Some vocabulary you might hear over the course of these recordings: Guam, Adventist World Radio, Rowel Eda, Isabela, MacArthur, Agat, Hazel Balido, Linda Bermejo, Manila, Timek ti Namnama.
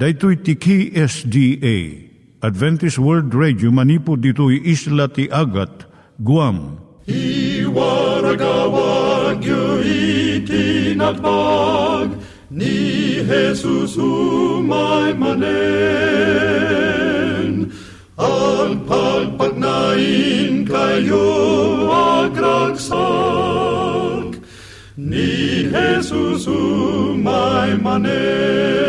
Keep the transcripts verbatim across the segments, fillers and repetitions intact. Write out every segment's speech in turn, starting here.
Daitui tiki S D A, Adventist World Radio, manipod ditoy isla ti Agat, Guam. I waragawag yu itinatpag, ni Jesus umay manen. Ang pagpagnain kayo agraksak, ni Jesus umay manen.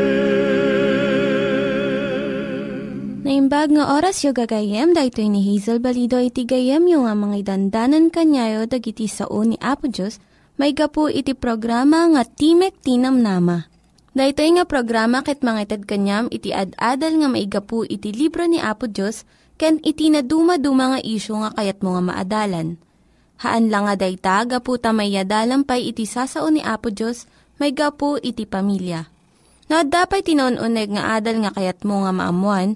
Naimbag nga oras yung gagayem, dahito ni Hazel Balido iti gagayem yung nga mga dandanan kanyayo dag iti sao ni Apo Diyos, may gapu iti programa nga Timek ti Namnama. Dahito nga programa ket mangited kanyam iti ad-adal nga may gapu iti libro ni Apo Diyos, ken iti na dumaduma nga isyo nga kayat mga maadalan. Haan lang nga dayta, gapu tamayadalampay iti sao ni Apo Diyos, may gapu iti pamilya. Na dapay tinon-uneg nga adal nga kayat mo nga maamuan,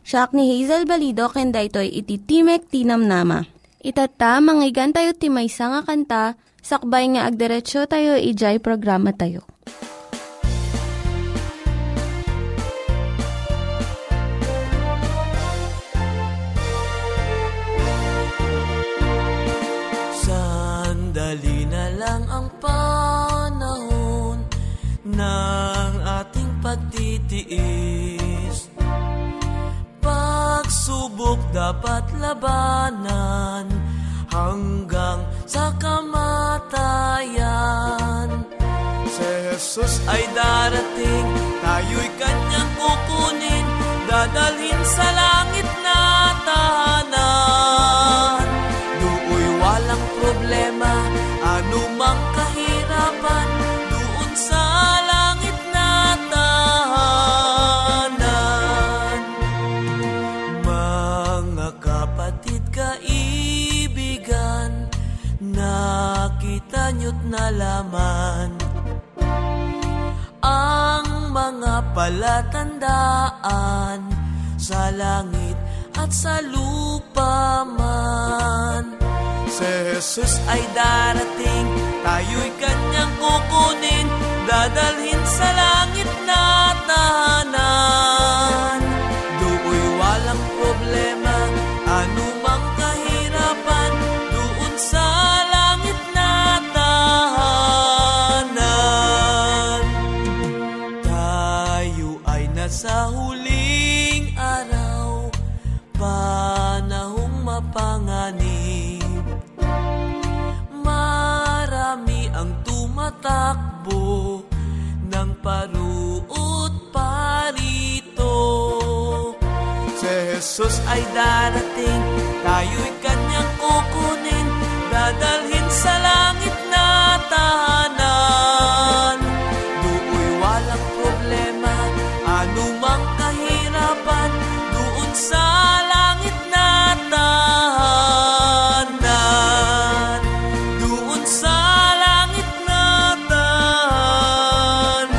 Siak ni Hazel Balido, ken daytoy iti Timek ti Namnama. Itata, manggigan tayo ti maysa nga kanta, sakbay nga agderetso tayo, ijay programa tayo. Sandali na lang ang panahon ng ating pagtitiis. Pagsubok dapat labanan hanggang sa kamatayan. Si Jesus ay darating, tayo'y kanyang kukunin, dadalhin sa langit na tahanan. Do'y walang problema, anumang kahirapan, doon sa langit na tahanan. Nakita nyo't nalaman ang mga palatandaan sa langit at sa lupa man. Si Jesus ay darating, tayo'y kanyang kukunin, dadalhin sa langit na tahanan. Do'y walang problema, anumang kahirapan, doon sa langit na tahanan. Tayo ay nasa huling araw, panahong mapanganib. Marami ang tumatakbo ng paruot parito. Si Jesus ay darating, tayo'y kanyang kukunin, dadalhin sa langit na tahanan. Do'y walang problema, anumang kahirapan, doon sa langit na tahanan. Doon sa langit na tahanan.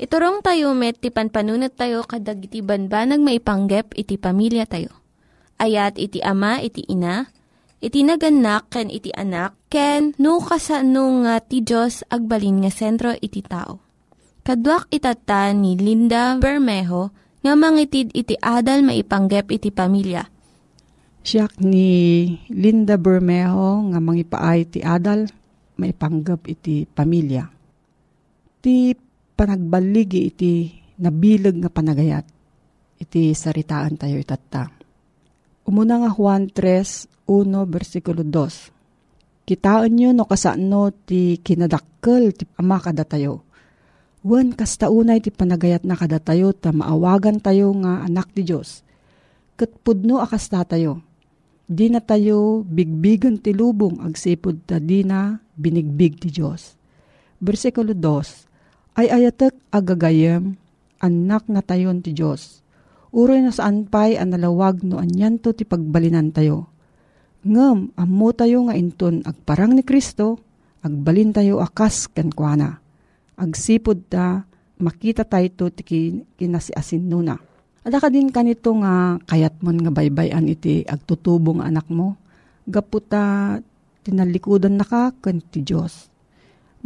Iturong tayo met, ti panpanunat tayo kadag iti banbanag maipanggep iti pamilya tayo. Ayat iti ama, iti ina, iti naganak, ken iti anak, ken no kasano nga ti Diyos agbalin nga sentro iti tao. Kaduak itata ni Linda Bermejo nga mangitid iti adal maipanggep iti pamilya. Siak ni Linda Bermejo nga mangipaay iti adal maipanggep iti pamilya. Ti panagbaligi iti nabilag nga panagayat, iti saritaan tayo itatta. Umuna nga Juan three, one, versikulo two. Kitaan nyo no kasano ti kinadakkel ti ama kada tayo. Wan kasta unay ti panagayat na kada tayo ta maawagan tayo nga anak ti Diyos. Katpudno akasta tayo. Di na tayo bigbigan ti lubong agsipod ta di na binigbig ti Diyos. Versikulo two, ay ayatek agagayem, anak na tayon ti Diyos. Uroy na saan pa'y analawag no anyanto ti pagbalinan tayo. Ngem, ammo tayo nga inton agparang ni Kristo, agbalin tayo akas kankwana. Agsipod ta, makita tayo ti kinasiasin nuna. Adaka din kanito nga kayatmon nga baybayan iti agtutubong anak mo, gaputa tinalikudan na ka kan ti Diyos.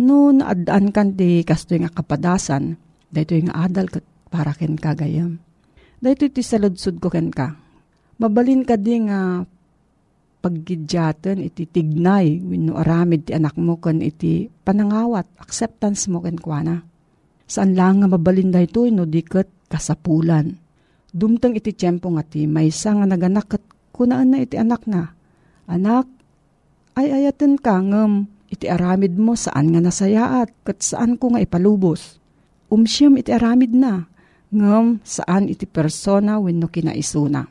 No, naadaan kan ti kasto yung kapadasan, dahito yung adal kat para ken kagayam. Dahito iti saludsud ko ken ka. Mabalin ka di nga paggidyaten iti tignay wenno aramid ti anak mo ken iti panangawat, acceptance mo ken kuana. Saan lang nga mabalin dahito no di ket kasapulan. Dumteng iti tiyempo nga ti maysa nga naganak ket kunaan na iti anak na. Anak, ay ayaten ka ngem iti aramid mo saan nga nasayaat, kat saan ko nga ipalubos. Umsiyam iti aramid na, ngam saan iti persona wenno kinaisuna.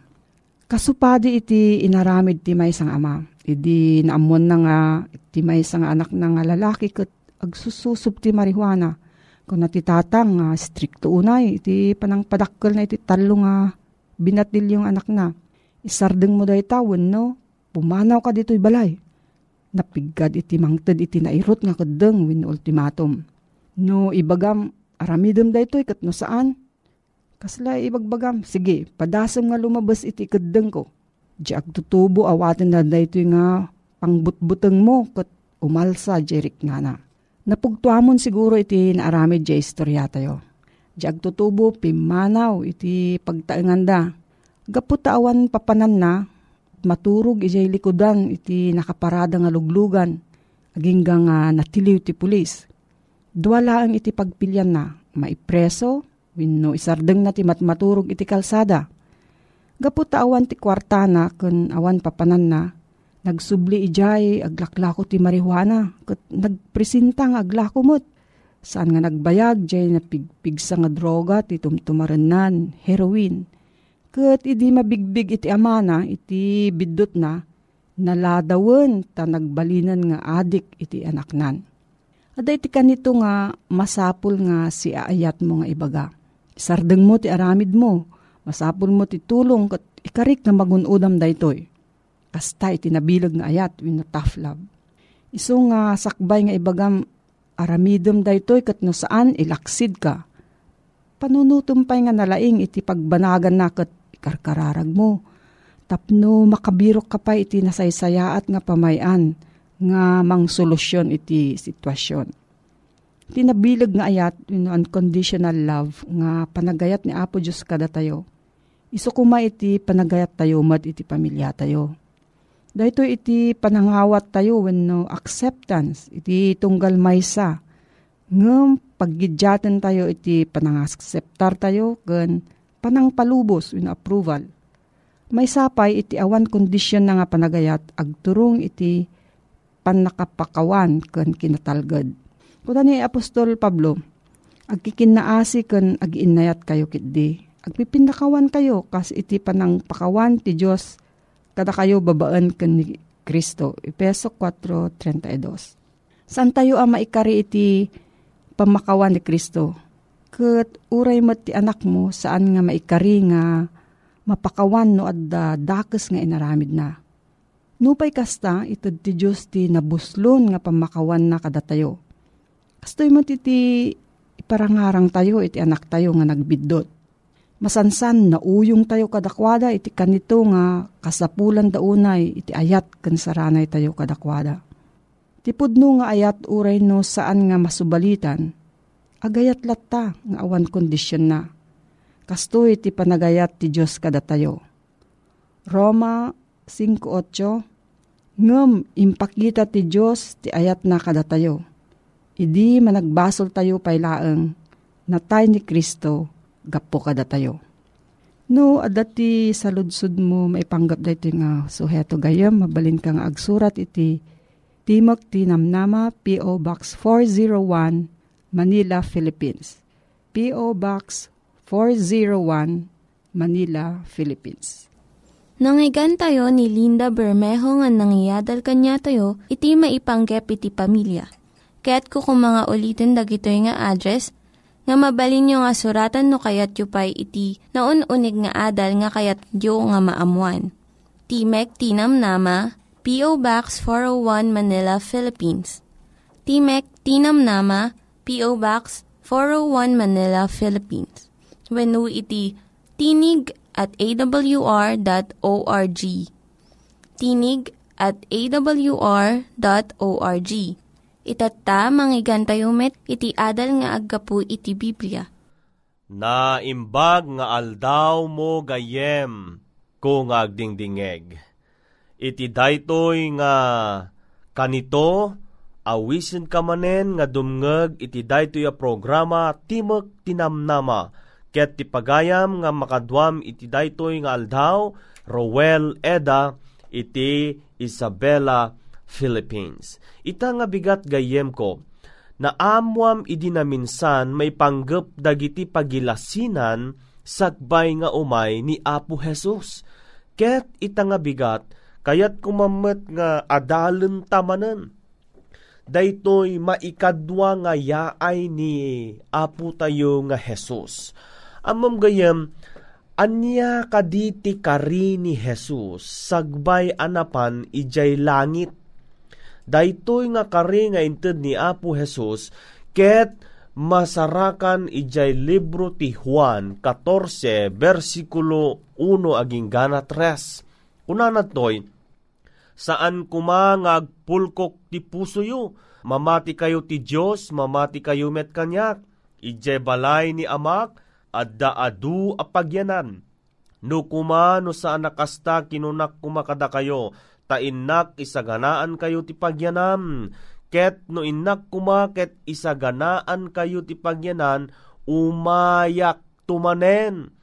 Kasupadi iti inaramid ti maysang ama, idi naamon na nga iti maysang anak na nga lalaki kat agsususub ti marihuana. Kung natitatang nga strikto unay, iti panang padakkel na iti talo nga binatil yung anak na. Isardeng mo dahi tawon no, pumanaw ka dito'y balay. Napigad iti mangted iti nairot nga kadeng win ultimatum. No ibagam, aramidem da ito ikat no saan? Kasla ibagbagam, sige, padasam nga lumabas iti kadeng ko. Di agtutubo awatin na da ito nga pangbutbuteng mo kat umalsa jerik nga na. Napugtuamon siguro iti naaramid di istorya tayo. Di agtutubo pimanaw iti pagtaenganda. Gaputaawan papanan na. Maturog ijay likudan iti nakaparada nga luglugan agingga nga natiliw ti pulis. Dua laeng iti pagpilyan na maipreso wenno isardeng na ti matmaturog iti kalsada. Gaput awan ti kwartana ken awan papanan na nagsubli ijay aglaklako ti marihuana ket nagpresenta nga aglakomot. Saan nga nagbayag jay napigpigsa nga droga ti tumtumarennan heroin. Kat idi mabigbig iti amana, iti biddot na, naladawen ta nagbalinan nga adik iti anaknan. Ada iti kanito nga masapul nga si aayat mo nga ibaga. Sardeng mo ti aramid mo, masapul mo ti tulong kat ikarik na magunudam daytoy. Kasta iti nabilag nga ayat wenno tough love. Isu nga sakbay nga ibagam aramidem daytoy kat no saan ilaksid ka. Panunutumpay nga nalaing iti pagbanagan na kat ikarkararag mo. Tapno makabirok ka pa iti nasaysayaat nga pamayan nga mangsolusyon iti sitwasyon. Iti nabilag nga ayat, you know, unconditional love nga panagayat ni Apo Diyos kada tayo. Isu kuma iti panagayat tayo mat iti pamilya tayo. Dahito iti panangawat tayo wenno acceptance iti tunggal maysa. Ngam paggidyaten tayo iti panangakseptar tayo ken panangpalubos wenno approval. Maysapay iti awan kondisyon na nga panagayat agturong iti pannakapakawan ken kinatalged. Kuna ni Apostol Pablo, agkikinnaasi ken agiinnayat kayo kitdi. Agpipindakawan kayo kas iti panangpakawan ti Dios kada kayo babaan ken ni Kristo. Efeso four thirty-two. Saan tayo ang maikari iti pamakawan ni Kristo? Ket uray met ti anak mo saan nga maikari nga mapakawan no adda dakes nga inaramid na. Nupay kasta itud ti Dios ti nabuslon nga pamakawan na kada tayo. Kastoy met iti iparangarang tayo iti anak tayo nga nagbiddot. Masansan na uyong tayo kadakwada iti kanito nga kasapulan daunay iti ayat ken saranay tayo kadakwada. Tipudno nga ayat uray no saan nga masubalitan, agayat latta nga awan kondisyon na. Kastoy ti panagayat ti Dios kada tayo. Roma five eight, ngem impakita ti Dios ti ayat na kada tayo. Idi managbasol tayo pay laeng natay ni Kristo gapo kada tayo. No, adati sa ludsud mo maipanggap da ito nga suheto gayam, mabalin ka nga agsurat iti Timek ti Namnama, P O. Box four oh one, Manila, Philippines. P O. Box four oh one, Manila, Philippines. Nangyigan tayo ni Linda Bermejo nga nangyadal kanya tayo, iti maipanggap iti pamilya. Kaya't kukumanga ulitin dagitoy nga address, nga mabalin nyo nga suratan no kayat yu pa'y iti na un-unig nga adal nga kayat yu nga maamuan. Timek ti Namnama, P O. Box four oh one Manila, Philippines. Timek ti Namnama, P O. Box four oh one Manila, Philippines. Wenno iti tinig at a w r dot org. Tinig at a w r dot org. Itata, manggigan tayo met, iti adal nga aggapu iti Biblia. Naimbag nga aldaw mo gayem, kung agdingdingeg. Iti daytoy nga kanito, awisin ka manen nga dumngeg, iti daytoy a programa Timek ti Namnama. Ket ti pagayam nga makaduam iti daytoy nga aldaw, Rowel Eda, iti Isabela, Philippines. Ita nga bigat gayem ko, na amuam idinaminsan may panggap dagiti pagilasinan sakbay nga umay ni Apo Jesus. Ket ita nga bigat, kayat kumamet nga adalen tamanen. Daytoy maikadwa nga yaay ni Apo tayo nga Jesus. Amam gayem, anya kaditi kari ni Jesus, sagbay anapan ijay langit. Daytoy nga kari nga inted ni Apo Jesus, ket masarakan ijay libro ti Juan fourteen, versikulo one aging gana three. Unanat toy, saan kuma nga agpulkok ti puso yu, mamati kayo ti Diyos, mamati kayo met kanyak, ijay balay ni amak, adda adu apagyanan. No kuma no saan nakasta kinunak kumakada kayo, ta innak isaganaan kayo ti pagyanam. Ket no innak kuma ket isaganaan kayo ti pagyanan, umayak tumanen.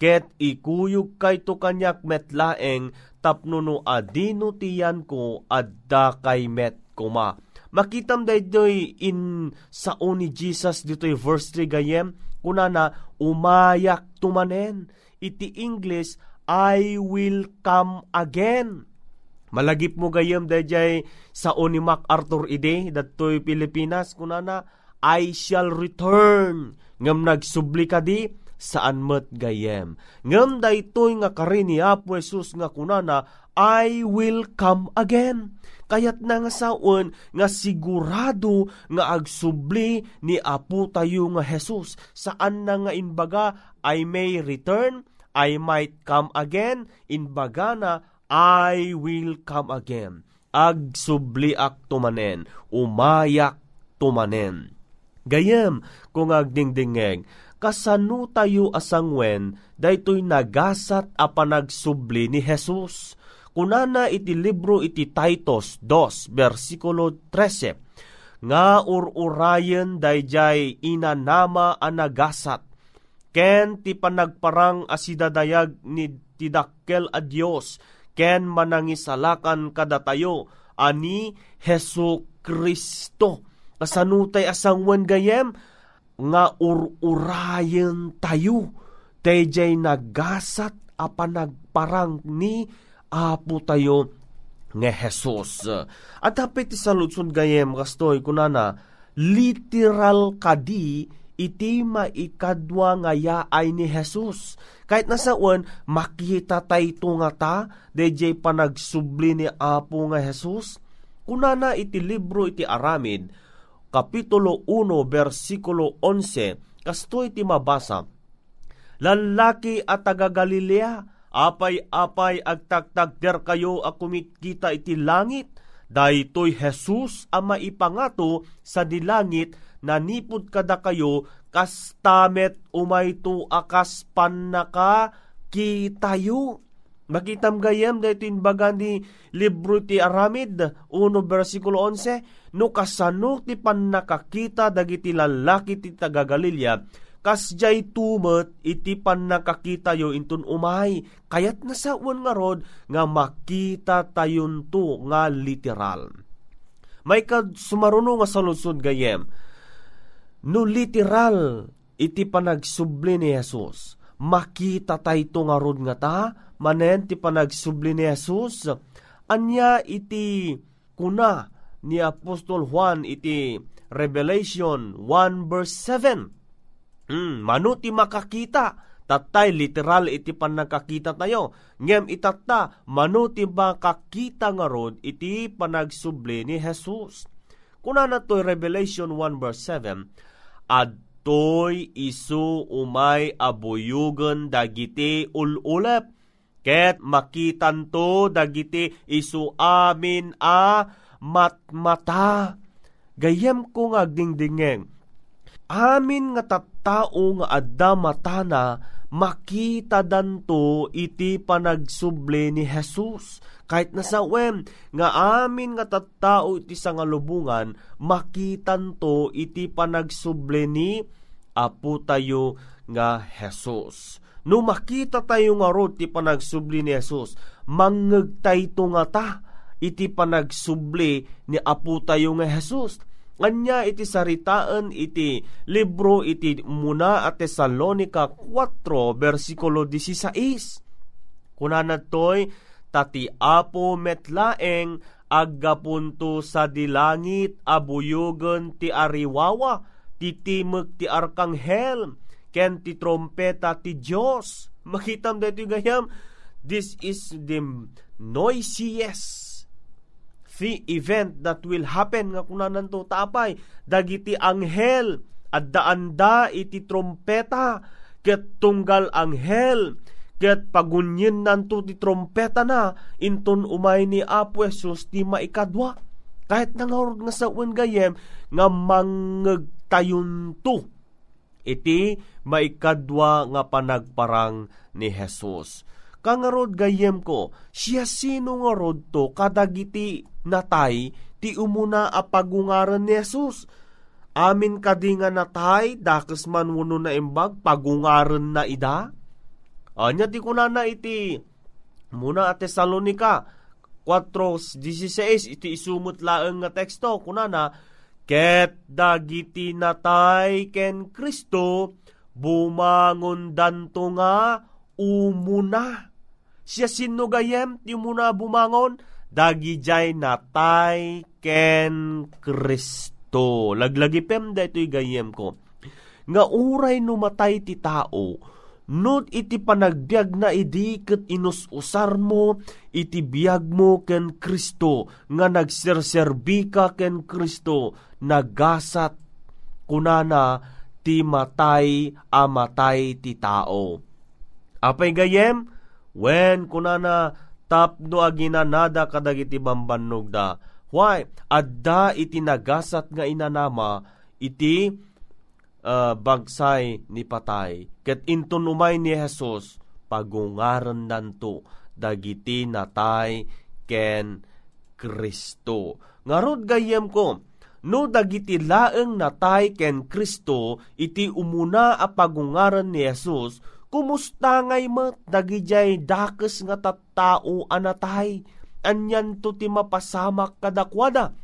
Ket ikuyog kay to kanyak metlaeng, tapno no adino tiyan ko adda kay met kuma. Makitam daytoy in sao ni Jesus ditoy verse three gayem, kunana umayak tumanen. Iti English, I will come again. Malagip mo gayam dayjay sa ni MacArthur ide datoy Pilipinas kunana I shall return ngem nagsubli kadi saan met gayem ngem daytoy nga kari ni Apo Jesus nga kunana I will come again. Kayat na nga saon nga sigurado nga agsubli ni Apo tayo nga Jesus. Saan na nga inbaga I may return, I might come again, inbaga na I will come again. Agsubliak tumanen, umayak tumanen. Gayem, kung agdingdingeg, kasano tayo asangwen, daytoy nagasat a panagsubli ni Jesus. Kunana iti libro iti Titus two, versikulo thirteen, nga ururayen dayjay inanama a nagasat, ken ti panagparang asidadayag ni tidakkel a Dios. Ken manangisalakan kada tayo, ani Hesu Kristo. Kasanutay asangwan gayem, nga ururayan tayo, tayjay nagasat apanagparang ni Apo tayo nga Jesus. At hapit sa lutsun gayem, kastoy, kunana, literal kadi, iti maikadwa nga yaay ni Jesus. Kahit nasaon, makita tayo ito nga ta, dayjay panagsubli ni Apo nga Jesus. Kunana iti libro iti Aramid, Kapitulo one, versikulo eleven, kastoy iti mabasa, lalaki at taga Galilea, apay-apay agtagtagder kayo a kumikita iti langit, daytoy Jesus a maipangato sa dilangit, nanipod kada kayo, kastamet umayto akas panaka kitayo. Magitam gayem dayto inbagan ni libro ti Aramid one versikulo eleven, no kasano ti pannakakita dagiti lalaki ti taga Galilea kasjay tumet iti pannakakitayo intun umay, kayat nasawan nga rod nga makita tayon to nga literal. May kad sumaruno nga saludsod gayem, no literal iti panagsubli ni Jesus, makita tayto nga rod nga ta, manen ti panagsubli ni Jesus, anya iti kuna ni Apostol Juan iti Revelation one verse seven. Mm, manuti makakita, tatay literal iti panagkakita tayo. Ngem itata, manuti makakita nga rod iti panagsubli ni Jesus. Kuna na to'y Revelation one verse seven, adtoy isu umay abuyugen dagiti ululep, ket makitan to dagiti isu amin a matmata. Gayem ko nga agdingdingeng, amin nga tattao nga adda matana, makita danto iti panagsubli ni Jesus. Kahit nasawem nga amin nga tattao iti sangalubungan, makitan to iti panagsubli ni apo tayo nga Jesus. No makita tayo nga ro iti panagsubli ni Jesus, mangegtay to nga ta iti panagsubli ni apo tayo nga Jesus. Anya iti saritaan iti libro iti muna at Tesalonica four versikulo sixteen. Kunanad to'y tati apo metlaeng aggapunto sa dilangit abuyugen ti ariwawa ti timeg ti arkanghel ken ti trompeta ti Dios. Makitam dito gayam, this is the noisiest the event that will happen nga kunanan to tapay dagiti anghel addaanda iti trompeta ket tunggal anghel ket pagunyen nanto ti trompeta na inton umay ni Apo Jesus ti maikadwa. Kahit nangarod nga sauen gayem nga mangegtayon to iti maikadwa nga panagparang ni Jesus. Kangarod gayem ko, siya sino nga rod to kadagiti natay ti umuna a pagungaran ni Jesus. Amin kadinga natay dakes man wenno na imbag pagungaran na ida. Anya ti kunana iti muna a Tesalonica four sixteen iti isumutlaeng nga teksto kunana, ket dagiti natay ken Kristo bumangon danto nga umuna. Siya sino gayem ti muna bumangon dagijay natay ken Kristo. Laglagi pem daytoy gayem ko nga uray numatay ti tao nod iti panagbiag na idi ket inususar mo iti biag mo ken Kristo nga nagserserbi ka ken Kristo, nagasat kunana ti matay amatay ti tao. Apay gayem wen kunana tapno aginanada kadagiti bambannog da. Why? Adda iti nagasat nga inanama iti uh, bagsay ni patay. Ket inton umay ni Jesus pagungaran nanto dagiti natay ken Kristo. Ngarod gayem ko, no dagiti laeng natay ken Kristo iti umuna a pagungaran ni Jesus, kumusta ngay mat dagijay dakes nga tattao anatay, anyan to ti mapasamak kadakwada.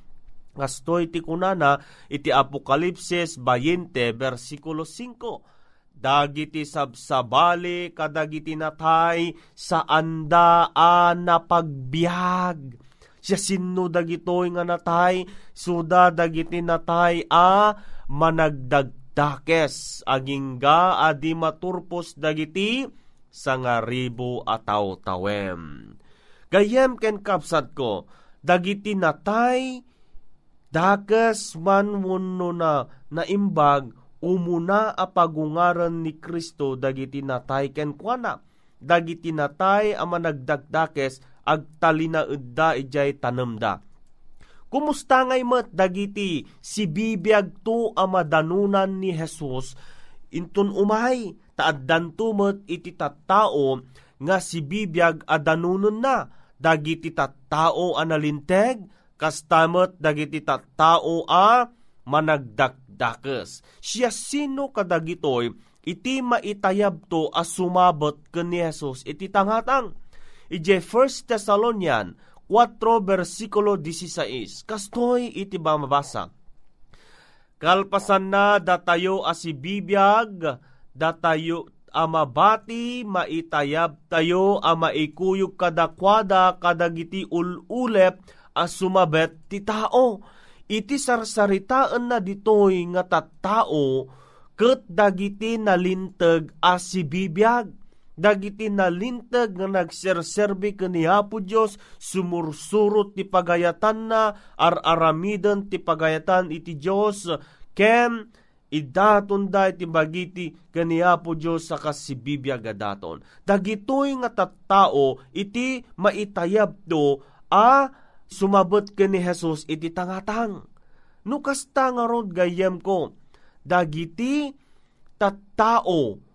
Ngastoy ti kunana iti Apokalipsis twenty versikulo five, dagiti sabsabali kadagiti natay sa anda a napagbiag. Siya sinno dagitoy nga natay, suda dagiti natay a managdag dakes agingga adi maturpos dagiti sangaribo ataw tawem. Gayem ken kapsat ko, dagiti natay dakes man wenno na naimbag umuna a pagungaran ni Kristo dagiti natay ken kuana, dagiti natay a managdagdakes agtalinaedda ijay tanemda. Kumusta ngay mat dagiti si bibiyag to amadanunan ni Jesus, inton umay taaddan to mat iti tattao nga si bibiyag adanunan na dagiti tattao analinteg kastamet dagiti tattao a managdakdakes. Siya sino kadagitoy iti maitayab to as sumabot ken ni Jesus iti tanghatang. Ije First Thessalonians four versikulo sixteen. Kastoy iti bamabasa. Kalpasan na datayo asibibiyag, datayo amabati, maitayab tayo, amaikuyog kadakwada, kadagiti ululep, as sumabet ti tao. Iti sarsaritaan na ditoy nga tattao, ket dagiti nalinteg asibibiyag. Dagiti nalintag nga nagserserbi kani Apo Dios, sumursurot ti pagayatan na ar-aramiden ti pagayatan iti Dios, ken idaton da iti bagiti kani Apo Dios sa kasibibiyag daton. Dagitoy nga tattao iti maitayab do a sumabot kani Jesus iti tangatang. No kasta nga rod gayem ko, dagiti tattao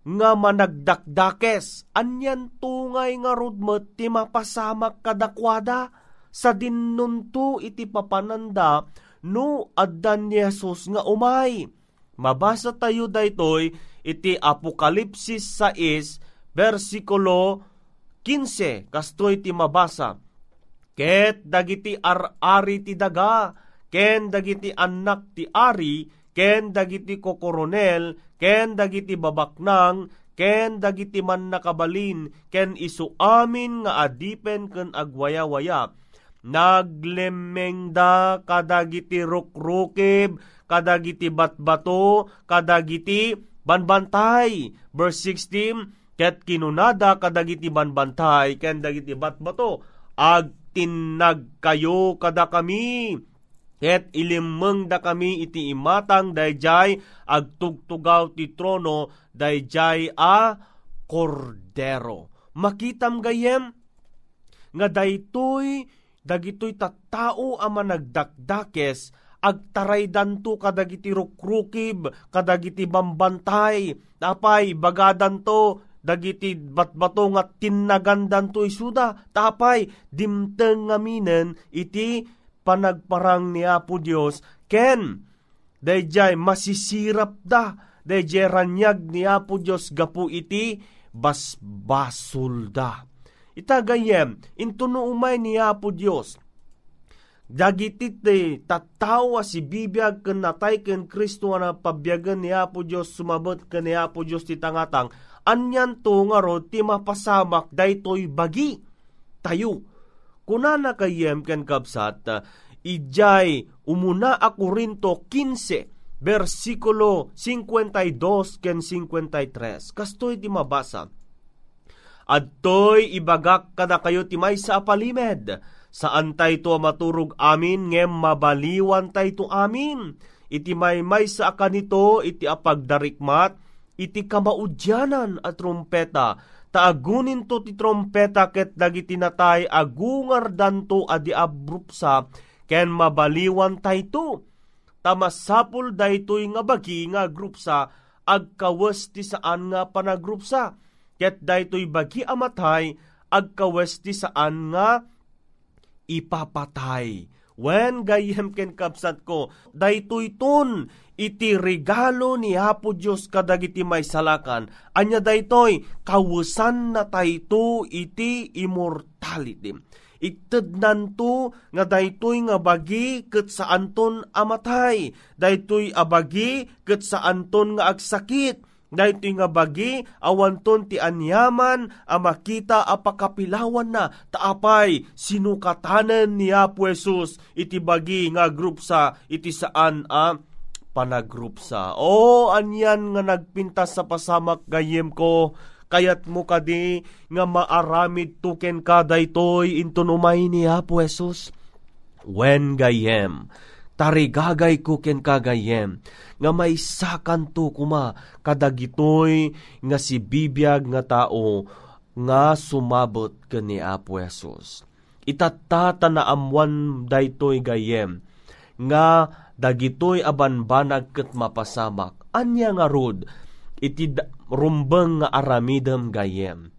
nga managdakdakes, anyan tungay nga rudmet ti mapasamak kadakwada, sa dinnunto iti papananda no addan ni Jesus nga umay. Mabasa tayo daytoy iti Apokalipsis six versikulo fifteen, kastoy ti mabasa. Ket dagiti ar-ari ti daga, ken dagiti anak ti ari, ken dagiti kokoronel, ken dagiti babaknang, ken dagiti man nakabalin, ken isu amin nga adipen ken agwaya-waya. Naglemeng da kadagiti rukrukib, kadagiti batbato, kadagiti banbantay. Verse sixteen, ket kinunada kadagiti banbantay, ken dagiti batbato, agtinag kayo kada kami. Ket ilimeng da kami iti imatang dayjay agtugtugaw ti trono dayjay a kordero. Makitam gayem nga daytoy dagitoy tattao a managdakdakes, agtaraydanto kadagiti rukrukib, kadagiti bambantay, tapay bagadanto dagiti batbato nga tinnagandanto isuda, tapay dimteng nga minen iti panagparang ni Apo Dios, ken dayjay masisirap da, dayjay ranyag ni Apo Dios gapu iti basbasul da. Itagayem intuno umay ni Apo Dios, dagiti ti tattao asibibiyag ken natay ken Kristo na pabyagan ni Apo Dios, sumabot ken ni Apo Dios ti tangatang, anyan to nga ro ti mapasamak daytoy bagi tayo. Kunana kayem ken kapsat, ijay umuna a Korinto fifteen, versikulo fifty-two ken fifty-three. Kastoy ti mabasa. Adtoy ibagak kada kayo ti maysa a palimed, saan tayto maturog amin ngem mabaliwan tayto amin. Iti maymaysa a kanito iti a pagdarikmat, iti kamaudyanan a trompeta. Taagunin to ti trompeta ket dagiti natay agungar danto adi abrupsa ken mabaliwan tayto. Tamasapul daytoy nga bagi nga agrupsa agkawes ti saan nga panagrupsa, ket daytoy bagi amatay agkawes ti saan nga ipapatay. Wen gayem ken kapsat ko, daytoy ton iti regalo ni Apo Dios kadagiti maysalakan, anya daytoy kawusan na tayto iti immortality. Itednan to nga daytoy nga bagi ket saan ton amatay, daytoy abagi ket saan ton nga agsakit, daytoy nga bagi awan ton ti anyaman a makita a pakapilawan na, taapay sinukatanen ni Apo Jesus iti bagi nga agrupsa iti saan a panagrupsa. O, oh, anyan nga nagpintas sa pasamak gayem ko, kayat mo kadi nga maaramid tuken ka daytoy intunumay ni Apo Jesus. Wen gayem, tarigagay ko ken kagayem, nga may sakanto kuma kadagitoy nga sibibiyag nga tao nga sumabot ken ni Apo Jesus. Itattatanaamwan daytoy gayem nga dagitoy abanbanag ket mapasamak, anya nga rod iti rumbeng nga aramidem gayem.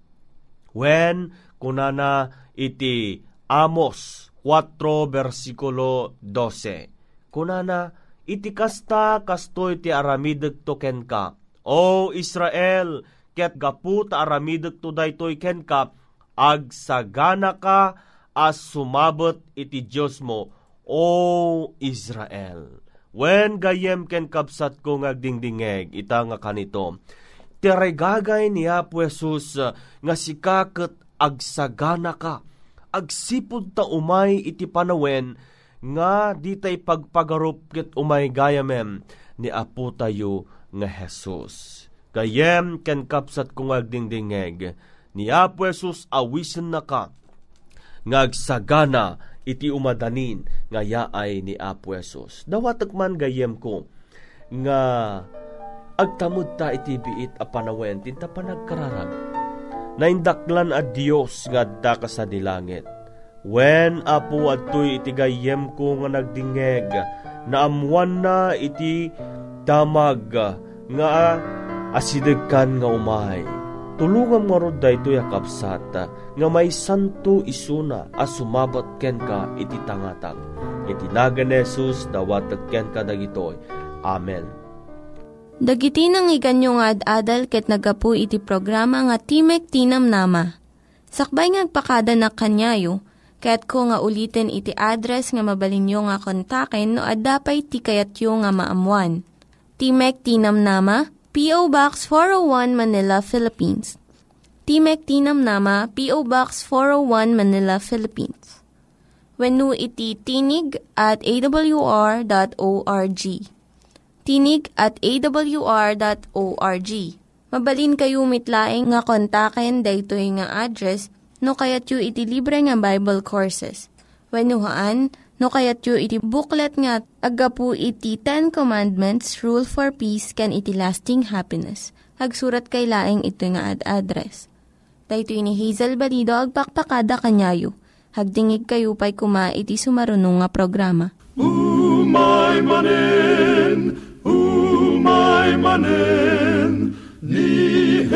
Wen kunana iti Amos four versikulo twelve, kunana iti kasta kastoy ti aramideg token ka O Israel, ket gaputa aramidek tuday toy kenkap, ag sagana ka as sumabot iti Diyos mo, O Israel. Wen gayem kenkapsat ko ngagdingdingeg, ita nga kanito, tiregagay ni Apo Jesus nga sikaket ag sagana ka, agsipud ta umay iti panawen, nga ditay pagpagarup ket umay gayamem ni Apo tayo nga Jesus. Kayem ken kapsat kung agdingdingeg, ni Apo Jesus awisen na ka, ngagsagana iti umadanin, nga yaay ni Apo Jesus. Dawatagman gayem ko, nga agtamud ta iti biit a panawen, tinta panagkararag, naindaklan a Dios nga adda ka sa dilangit. Wen Apo adtoy iti gayem ko nga nagdingeg, naamuan na iti damag nga asidagkan nga umay. Tulungan nga rod da ito yakapsat nga may santo isuna as sumabat ken ka iti tangatag. Iti naga ni Jesus dawatag ken ka dagitoy. Amen. Dagiti nang iganyo nga ad-adal ket nagapu iti programa nga Timek ti Namnama. Sakbay ngagpakada na kanyayo. Kaya't ko nga ulitin iti address nga mabalinyo nga kontaken no adda pay ti kayatyo nga maamuan. Timek ti Namnama, P O. Box four oh one Manila, Philippines. Timek ti Namnama, P O. Box four oh one Manila, Philippines. Wenno iti tinig at a w r dot org. Tinig at a w r dot org. Mabalin kayo mitlaing nga kontaken daytoy nga address no kayat yu iti libre nga Bible Courses. Wenuhaan, no kayat yu iti booklet nga agapu iti Ten Commandments, Rule for Peace, can iti lasting happiness. Hagsurat kay laeng ito nga ad-address. Dahito ni Hazel Balido, agpakpakada kanyayo. Hagdingig kayo pa'y kuma iti sumarunong nga programa. Umay manen, umay manen, ni